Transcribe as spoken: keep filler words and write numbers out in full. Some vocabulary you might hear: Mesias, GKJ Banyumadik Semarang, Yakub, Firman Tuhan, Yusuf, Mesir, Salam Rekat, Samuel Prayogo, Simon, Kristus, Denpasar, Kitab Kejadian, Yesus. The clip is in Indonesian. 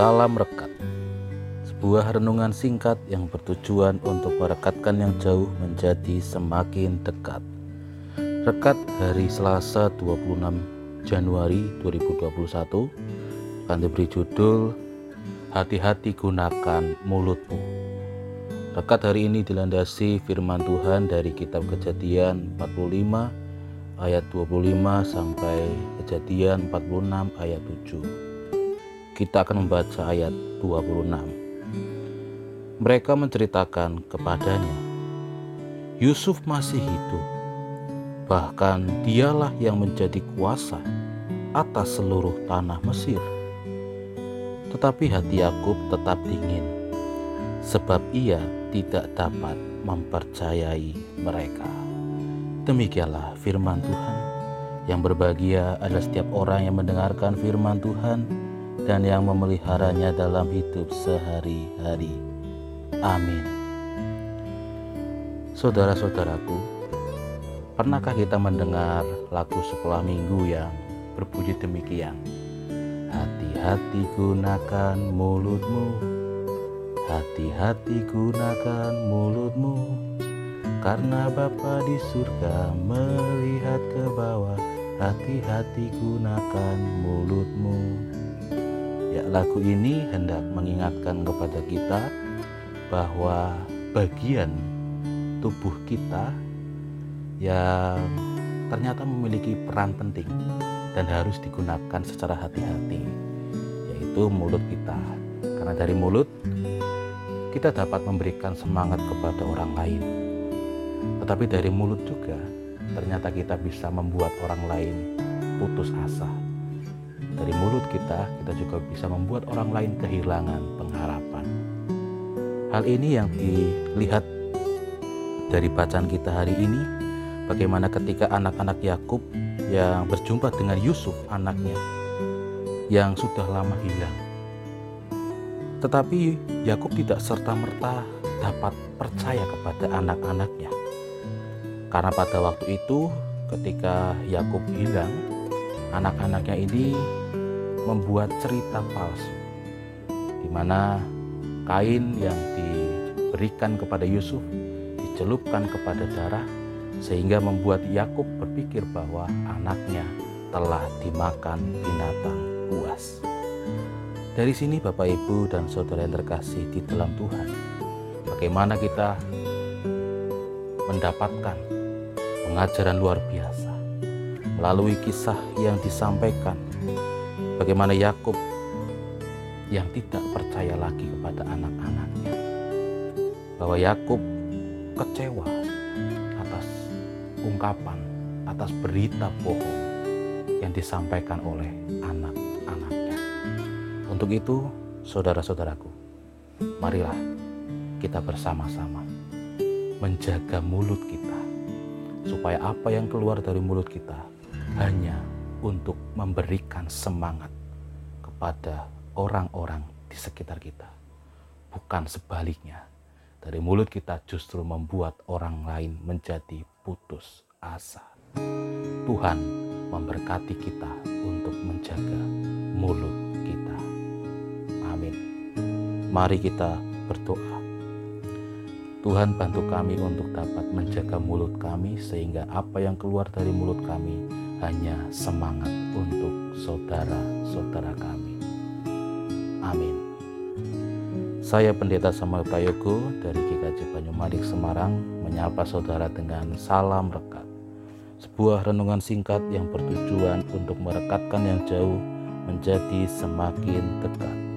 Salam Rekat, sebuah renungan singkat yang bertujuan untuk merekatkan yang jauh menjadi semakin dekat. Rekat hari Selasa dua puluh enam Januari dua ribu dua puluh satu akan diberi judul Hati-hati gunakan mulutmu. Rekat hari ini dilandasi firman Tuhan dari Kitab Kejadian empat puluh lima ayat dua puluh lima sampai Kejadian empat puluh enam ayat tujuh. Kita akan membaca ayat dua puluh enam. Mereka menceritakan kepadanya, Yusuf masih hidup, bahkan dialah yang menjadi kuasa atas seluruh tanah Mesir. Tetapi hati Yakub tetap dingin, sebab ia tidak dapat mempercayai mereka. Demikianlah firman Tuhan. Yang berbahagia adalah setiap orang yang mendengarkan firman Tuhan dan yang memeliharanya dalam hidup sehari-hari. Amin. Saudara-saudaraku, pernahkah kita mendengar lagu sekolah minggu yang berbunyi demikian? Hati-hati gunakan mulutmu, hati-hati gunakan mulutmu, karena Bapa di surga melihat ke bawah. Hati-hati gunakan mulutmu. Ya, lagu ini hendak mengingatkan kepada kita bahwa bagian tubuh kita yang ternyata memiliki peran penting dan harus digunakan secara hati-hati, yaitu mulut kita. Karena dari mulut kita dapat memberikan semangat kepada orang lain, tetapi dari mulut juga ternyata kita bisa membuat orang lain putus asa. Dari mulut kita, kita juga bisa membuat orang lain kehilangan pengharapan. Hal ini yang dilihat dari bacaan kita hari ini, bagaimana ketika anak-anak Yakub yang berjumpa dengan Yusuf anaknya yang sudah lama hilang. Tetapi Yakub tidak serta-merta dapat percaya kepada anak-anaknya. Karena pada waktu itu ketika Yakub hilang, anak-anaknya ini membuat cerita palsu, di mana kain yang diberikan kepada Yusuf dicelupkan kepada darah, sehingga membuat Yakub berpikir bahwa anaknya telah dimakan binatang buas. Dari sini Bapak Ibu dan Saudara yang terkasih di dalam Tuhan, bagaimana kita mendapatkan pengajaran luar biasa melalui kisah yang disampaikan, bagaimana Yakub yang tidak percaya lagi kepada anak-anaknya, bahwa Yakub kecewa atas ungkapan, atas berita bohong yang disampaikan oleh anak-anaknya. Untuk itu, saudara-saudaraku, marilah kita bersama-sama menjaga mulut kita, supaya apa yang keluar dari mulut kita hanya untuk memberikan semangat kepada orang-orang di sekitar kita, bukan sebaliknya. Dari mulut kita justru membuat orang lain menjadi putus asa. Tuhan memberkati kita untuk menjaga mulut kita. Amin. Mari kita berdoa. Tuhan, bantu kami untuk dapat menjaga mulut kami, sehingga apa yang keluar dari mulut kami hanya semangat untuk saudara-saudara kami. Amin. Saya Pendeta Samuel Prayogo dari G K J Banyumadik Semarang menyapa saudara dengan Salam Rekat, sebuah renungan singkat yang bertujuan untuk merekatkan yang jauh menjadi semakin dekat.